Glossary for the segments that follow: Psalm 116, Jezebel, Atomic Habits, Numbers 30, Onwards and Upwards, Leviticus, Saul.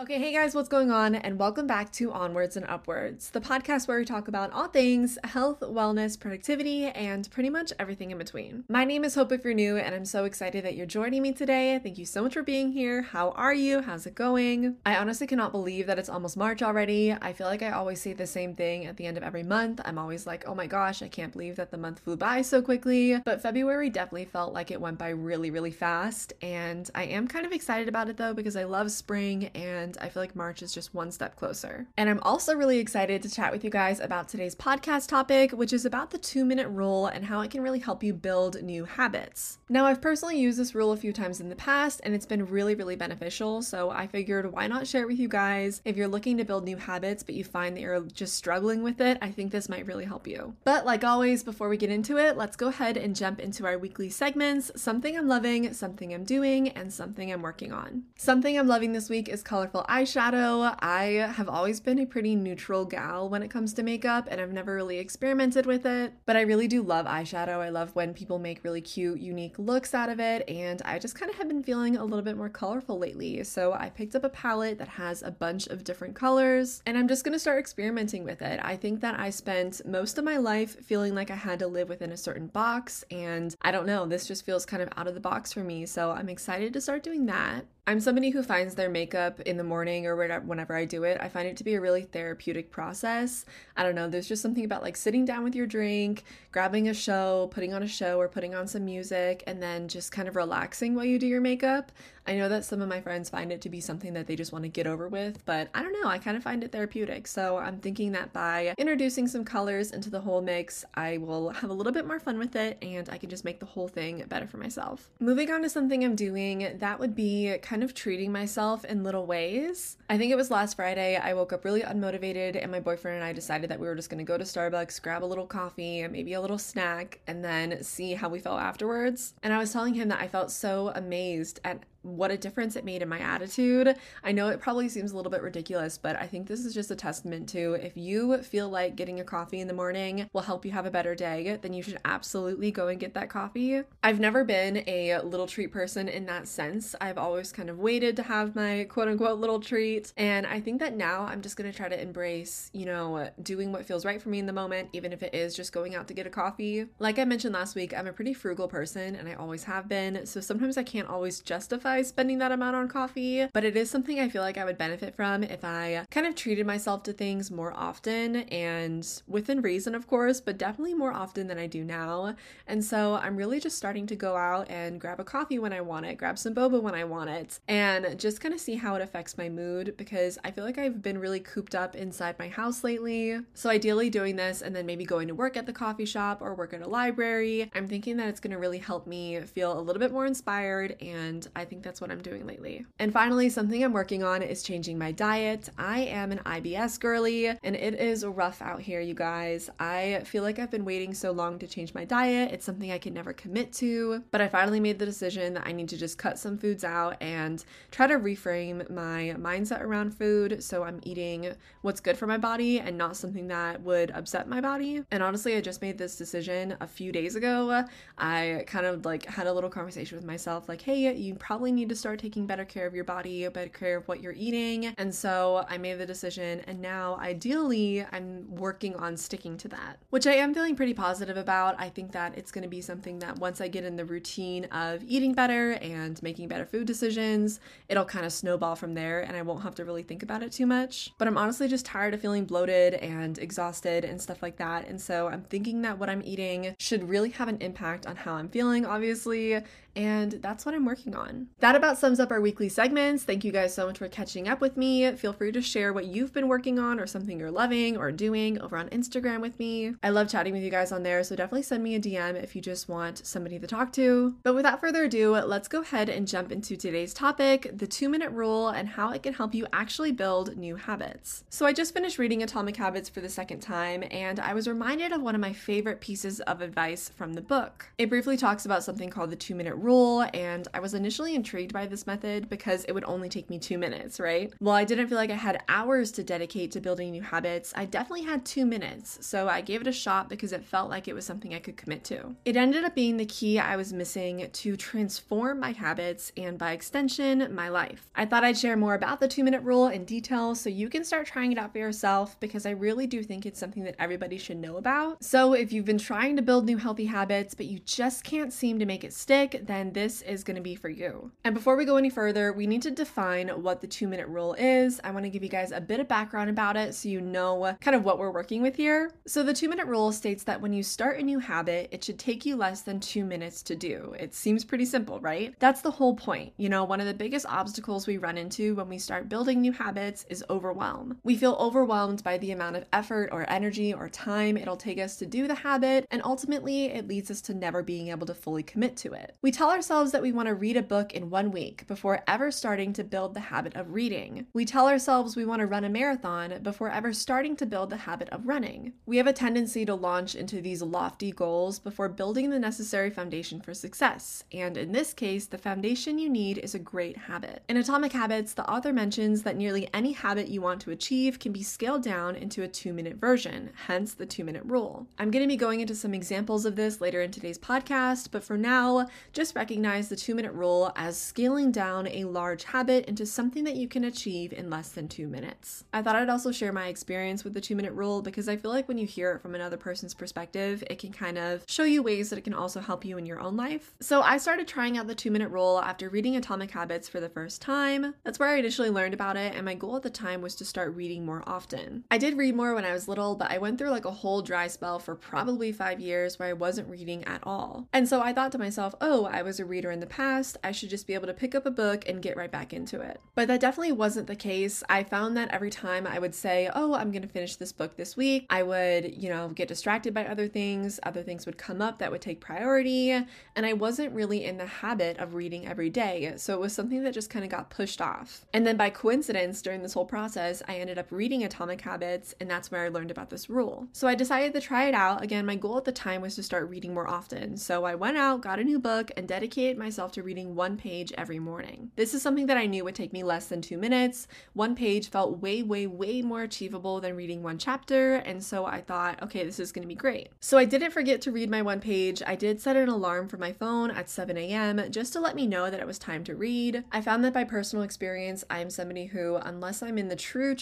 Okay, hey guys, what's going on? And welcome back to Onwards and Upwards, the podcast where we talk about all things health, wellness, productivity, and pretty much everything in between. My name is Hope if you're new, and I'm so excited that you're joining me today. Thank you so much for being here. How are you? How's it going? I honestly cannot believe that it's almost March already. I feel like I always say the same thing at the end of every month. I'm always like, oh my gosh, I can't believe that the month flew by so quickly. But February definitely felt like it went by really, really fast. And I am kind of excited about it though, because I love spring and I feel like March is just one step closer. And I'm also really excited to chat with you guys about today's podcast topic, which is about the 2-minute rule and how it can really help you build new habits. Now, I've personally used this rule a few times in the past, and it's been really, really beneficial. So I figured, why not share it with you guys? If you're looking to build new habits, but you find that you're just struggling with it, I think this might really help you. But like always, before we get into it, let's go ahead and jump into our weekly segments, something I'm loving, something I'm doing, and something I'm working on. Something I'm loving this week is colorful eyeshadow. I have always been a pretty neutral gal when it comes to makeup, and I've never really experimented with it, but I really do love eyeshadow. I love when people make really cute, unique looks out of it, and I just kind of have been feeling a little bit more colorful lately, so I picked up a palette that has a bunch of different colors, and I'm just gonna start experimenting with it. I think that I spent most of my life feeling like I had to live within a certain box, and I don't know, this just feels kind of out of the box for me, so I'm excited to start doing that. I'm somebody who finds their makeup in the morning or whenever I do it, I find it to be a really therapeutic process. I don't know, there's just something about like sitting down with your drink, grabbing a show, putting on a show or putting on some music, and then just kind of relaxing while you do your makeup. I know that some of my friends find it to be something that they just want to get over with, but I don't know, I kind of find it therapeutic. So I'm thinking that by introducing some colors into the whole mix, I will have a little bit more fun with it and I can just make the whole thing better for myself. Moving on to something I'm doing, that would be kind of treating myself in little ways. I think it was last Friday, I woke up really unmotivated and my boyfriend and I decided that we were just going to go to Starbucks, grab a little coffee, maybe a little snack, and then see how we felt afterwards. And I was telling him that I felt so amazed at what a difference it made in my attitude. I know it probably seems a little bit ridiculous, but I think this is just a testament to if you feel like getting a coffee in the morning will help you have a better day, then you should absolutely go and get that coffee. I've never been a little treat person in that sense. I've always kind of waited to have my quote-unquote little treat, and I think that now I'm just gonna try to embrace, you know, doing what feels right for me in the moment, even if it is just going out to get a coffee. Like I mentioned last week, I'm a pretty frugal person and I always have been, so sometimes I can't always justify spending that amount on coffee, but it is something I feel like I would benefit from if I kind of treated myself to things more often, and within reason of course, but definitely more often than I do now. And so I'm really just starting to go out and grab a coffee when I want it, grab some boba when I want it, and just kind of see how it affects my mood, because I feel like I've been really cooped up inside my house lately. So ideally doing this and then maybe going to work at the coffee shop or work at a library, I'm thinking that it's going to really help me feel a little bit more inspired, and I think that's what I'm doing lately. And finally, something I'm working on is changing my diet. I am an IBS girly and it is rough out here, you guys. I feel like I've been waiting so long to change my diet. It's something I can never commit to, but I finally made the decision that I need to just cut some foods out and try to reframe my mindset around food, so I'm eating what's good for my body and not something that would upset my body. And honestly, I just made this decision a few days ago. I kind of like had a little conversation with myself like, hey, you probably need to start taking better care of your body, better care of what you're eating. And so I made the decision, and now ideally I'm working on sticking to that, which I am feeling pretty positive about. I think that it's going to be something that once I get in the routine of eating better and making better food decisions, it'll kind of snowball from there and I won't have to really think about it too much. But I'm honestly just tired of feeling bloated and exhausted and stuff like that. And so I'm thinking that what I'm eating should really have an impact on how I'm feeling, obviously, and that's what I'm working on. That about sums up our weekly segments. Thank you guys so much for catching up with me. Feel free to share what you've been working on or something you're loving or doing over on Instagram with me. I love chatting with you guys on there, so definitely send me a DM if you just want somebody to talk to. But without further ado, let's go ahead and jump into today's topic, the 2-minute rule and how it can help you actually build new habits. So I just finished reading Atomic Habits for the second time, and I was reminded of one of my favorite pieces of advice from the book. It briefly talks about something called the 2-minute rule, and I was initially intrigued by this method because it would only take me 2 minutes, right? While I didn't feel like I had hours to dedicate to building new habits, I definitely had 2 minutes, so I gave it a shot because it felt like it was something I could commit to. It ended up being the key I was missing to transform my habits and, by extension, my life. I thought I'd share more about the 2-minute rule in detail so you can start trying it out for yourself, because I really do think it's something that everybody should know about. So if you've been trying to build new healthy habits but you just can't seem to make it stick, then this is going to be for you. And before we go any further, we need to define what the 2-minute rule is. I want to give you guys a bit of background about it so you know kind of what we're working with here. So the 2-minute rule states that when you start a new habit, it should take you less than 2 minutes to do. It seems pretty simple, right? That's the whole point. You know, one of the biggest obstacles we run into when we start building new habits is overwhelm. We feel overwhelmed by the amount of effort or energy or time it'll take us to do the habit, and ultimately it leads us to never being able to fully commit to it. We tell ourselves that we want to read a book in 1 week before ever starting to build the habit of reading. We tell ourselves we want to run a marathon before ever starting to build the habit of running. We have a tendency to launch into these lofty goals before building the necessary foundation for success, and in this case, the foundation you need is a great habit. In Atomic Habits, the author mentions that nearly any habit you want to achieve can be scaled down into a 2-minute version, hence the 2-minute rule. I'm going to be going into some examples of this later in today's podcast, but for now, just recognize the 2-minute rule as scaling down a large habit into something that you can achieve in less than 2 minutes. I thought I'd also share my experience with the 2-minute rule because I feel like when you hear it from another person's perspective, it can kind of show you ways that it can also help you in your own life. So I started trying out the 2-minute rule after reading Atomic Habits for the first time. That's where I initially learned about it, and my goal at the time was to start reading more often. I did read more when I was little, but I went through like a whole dry spell for probably 5 years where I wasn't reading at all. And so I thought to myself, oh, I was a reader in the past, I should just be able to pick up a book and get right back into it. But that definitely wasn't the case. I found that every time I would say, oh, I'm going to finish this book this week, I would, you know, get distracted by other things would come up that would take priority, and I wasn't really in the habit of reading every day, so it was something that just kind of got pushed off. And then by coincidence, during this whole process, I ended up reading Atomic Habits, and that's where I learned about this rule. So I decided to try it out. Again, my goal at the time was to start reading more often, so I went out, got a new book, and dedicated myself to reading 1 page every morning. This is something that I knew would take me less than 2 minutes. 1 page felt way, way, way more achievable than reading 1 chapter, and so I thought, okay, this is going to be great. So I didn't forget to read my 1 page. I did set an alarm for my phone at 7 a.m. just to let me know that it was time to read. I found that by personal experience, I am somebody who, unless I'm in the true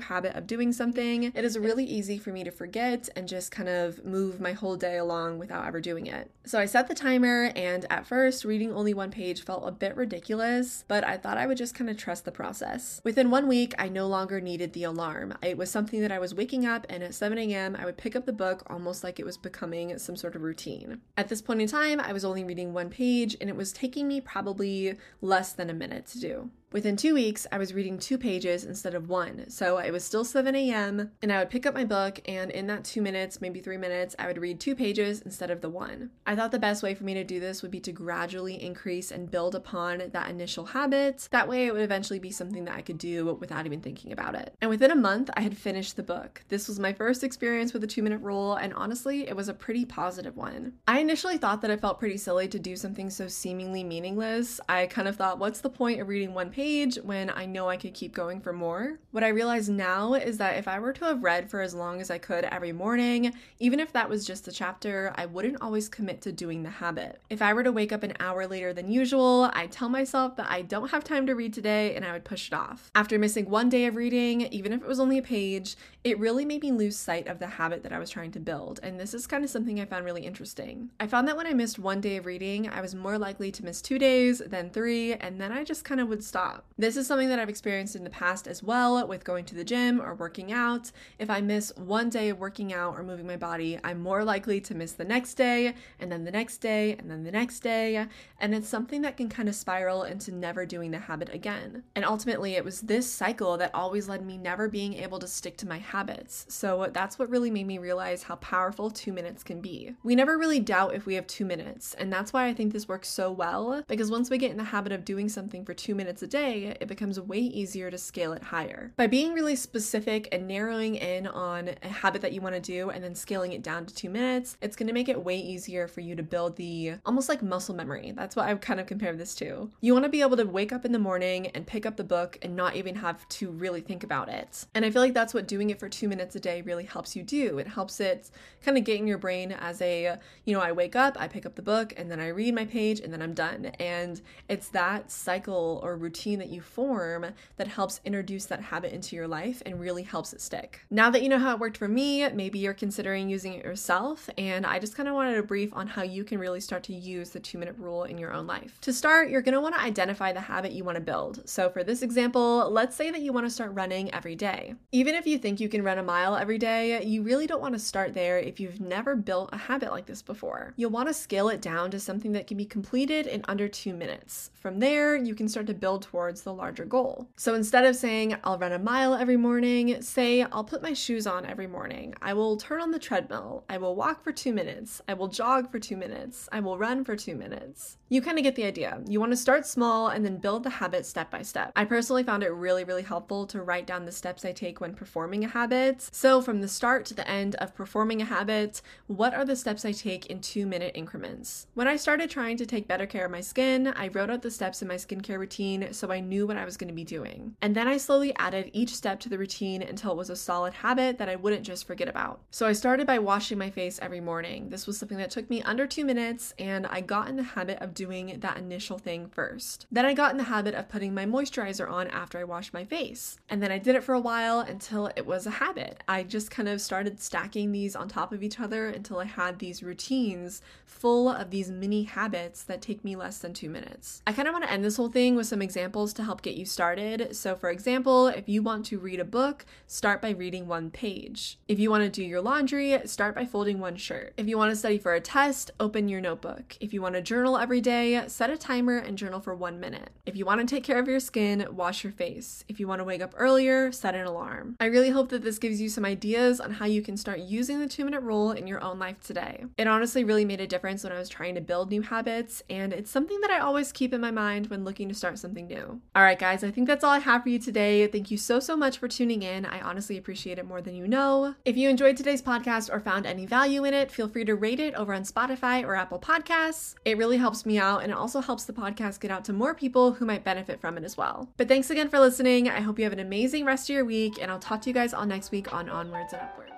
habit of doing something, it is really easy for me to forget and just kind of move my whole day along without ever doing it. So I set the timer, and at first, reading only 1 page felt a bit ridiculous, but I thought I would just kind of trust the process. Within 1 week, I no longer needed the alarm. It was something that I was waking up, and at 7 a.m., I would pick up the book almost like it was becoming some sort of routine. At this point in time, I was only reading 1 page, and it was taking me probably less than a minute to do. Within 2 weeks, I was reading 2 pages instead of 1, so it was still 7 a.m., and I would pick up my book, and in that 2 minutes, maybe 3 minutes, I would read 2 pages instead of the 1. I thought the best way for me to do this would be to gradually increase and build upon that initial habit. That way, it would eventually be something that I could do without even thinking about it. And within a month, I had finished the book. This was my first experience with the 2-minute rule, and honestly, it was a pretty positive one. I initially thought that it felt pretty silly to do something so seemingly meaningless. I kind of thought, what's the point of reading 1 page when I know I could keep going for more? What I realize now is that if I were to have read for as long as I could every morning, even if that was just a chapter, I wouldn't always commit to doing the habit. If I were to wake up an hour later than usual, I'd tell myself that I don't have time to read today, and I would push it off. After missing 1 day of reading, even if it was only a page, it really made me lose sight of the habit that I was trying to build, and this is kind of something I found really interesting. I found that when I missed 1 day of reading, I was more likely to miss 2 days, then 3, and then I just kind of would stop. This is something that I've experienced in the past as well with going to the gym or working out. If I miss 1 day of working out or moving my body, I'm more likely to miss the next day, and then the next day, and then the next day, and it's something that can kind of spiral into never doing the habit again. And ultimately, it was this cycle that always led me never being able to stick to my habits. So that's what really made me realize how powerful 2 minutes can be. We never really doubt if we have 2 minutes, and that's why I think this works so well, because once we get in the habit of doing something for 2 minutes a day, it becomes way easier to scale it higher. By being really specific and narrowing in on a habit that you want to do and then scaling it down to 2 minutes, it's going to make it way easier for you to build the almost like muscle memory. That's what I would kind of compare this to. You want to be able to wake up in the morning and pick up the book and not even have to really think about it. And I feel like that's what doing it for 2 minutes a day really helps you do. It helps it kind of get in your brain as a, you know, I wake up, I pick up the book, and then I read my page, and then I'm done. And it's that cycle or routine that you form that helps introduce that habit into your life and really helps it stick. Now that you know how it worked for me, maybe you're considering using it yourself, and I just kind of wanted a brief on how you can really start to use the 2 minute rule in your own life. To start, you're going to want to identify the habit you want to build. So for this example, let's say that you want to start running every day. Even if you think you can run a mile every day, you really don't want to start there if you've never built a habit like this before. You'll want to scale it down to something that can be completed in under 2 minutes. From there, you can start to build towards the larger goal. So instead of saying, I'll run a mile every morning, say, I'll put my shoes on every morning. I will turn on the treadmill. I will walk for 2 minutes. I will jog for 2 minutes. I will run for 2 minutes. You kind of get the idea. You want to start small and then build the habit step by step. I personally found it really, really helpful to write down the steps I take when performing a habit. So from the start to the end of performing a habit, what are the steps I take in 2 minute increments? When I started trying to take better care of my skin, I wrote out the steps in my skincare routine so I knew what I was going to be doing. And then I slowly added each step to the routine until it was a solid habit that I wouldn't just forget about. So I started by washing my face every morning. This was something that took me under 2 minutes, and I got in the habit of doing that initial thing first. Then I got in the habit of putting my moisturizer on after I washed my face. And then I did it for a while until it was a habit. I just kind of started stacking these on top of each other until I had these routines full of these mini habits that take me less than 2 minutes. I kind of want to end this whole thing with some examples to help get you started. So for example, if you want to read a book, start by reading one page. If you want to do your laundry, start by folding one shirt. If you want to study for a test, open your notebook. If you want to journal every day, set a timer and journal for 1 minute. If you want to take care of your skin, wash your face. If you want to wake up earlier, set an alarm. I really hope that this gives you some ideas on how you can start using the 2 minute rule in your own life today. It honestly really made a difference when I was trying to build new habits, and it's something that I always keep in my mind when looking to start something new. All right, guys, I think that's all I have for you today. Thank you so, so much for tuning in. I honestly appreciate it more than you know. If you enjoyed today's podcast or found any value in it, feel free to rate it over on Spotify or Apple Podcasts. It really helps me out, and it also helps the podcast get out to more people who might benefit from it as well. But thanks again for listening. I hope you have an amazing rest of your week, and I'll talk to you guys all next week on Onwards and Upwards.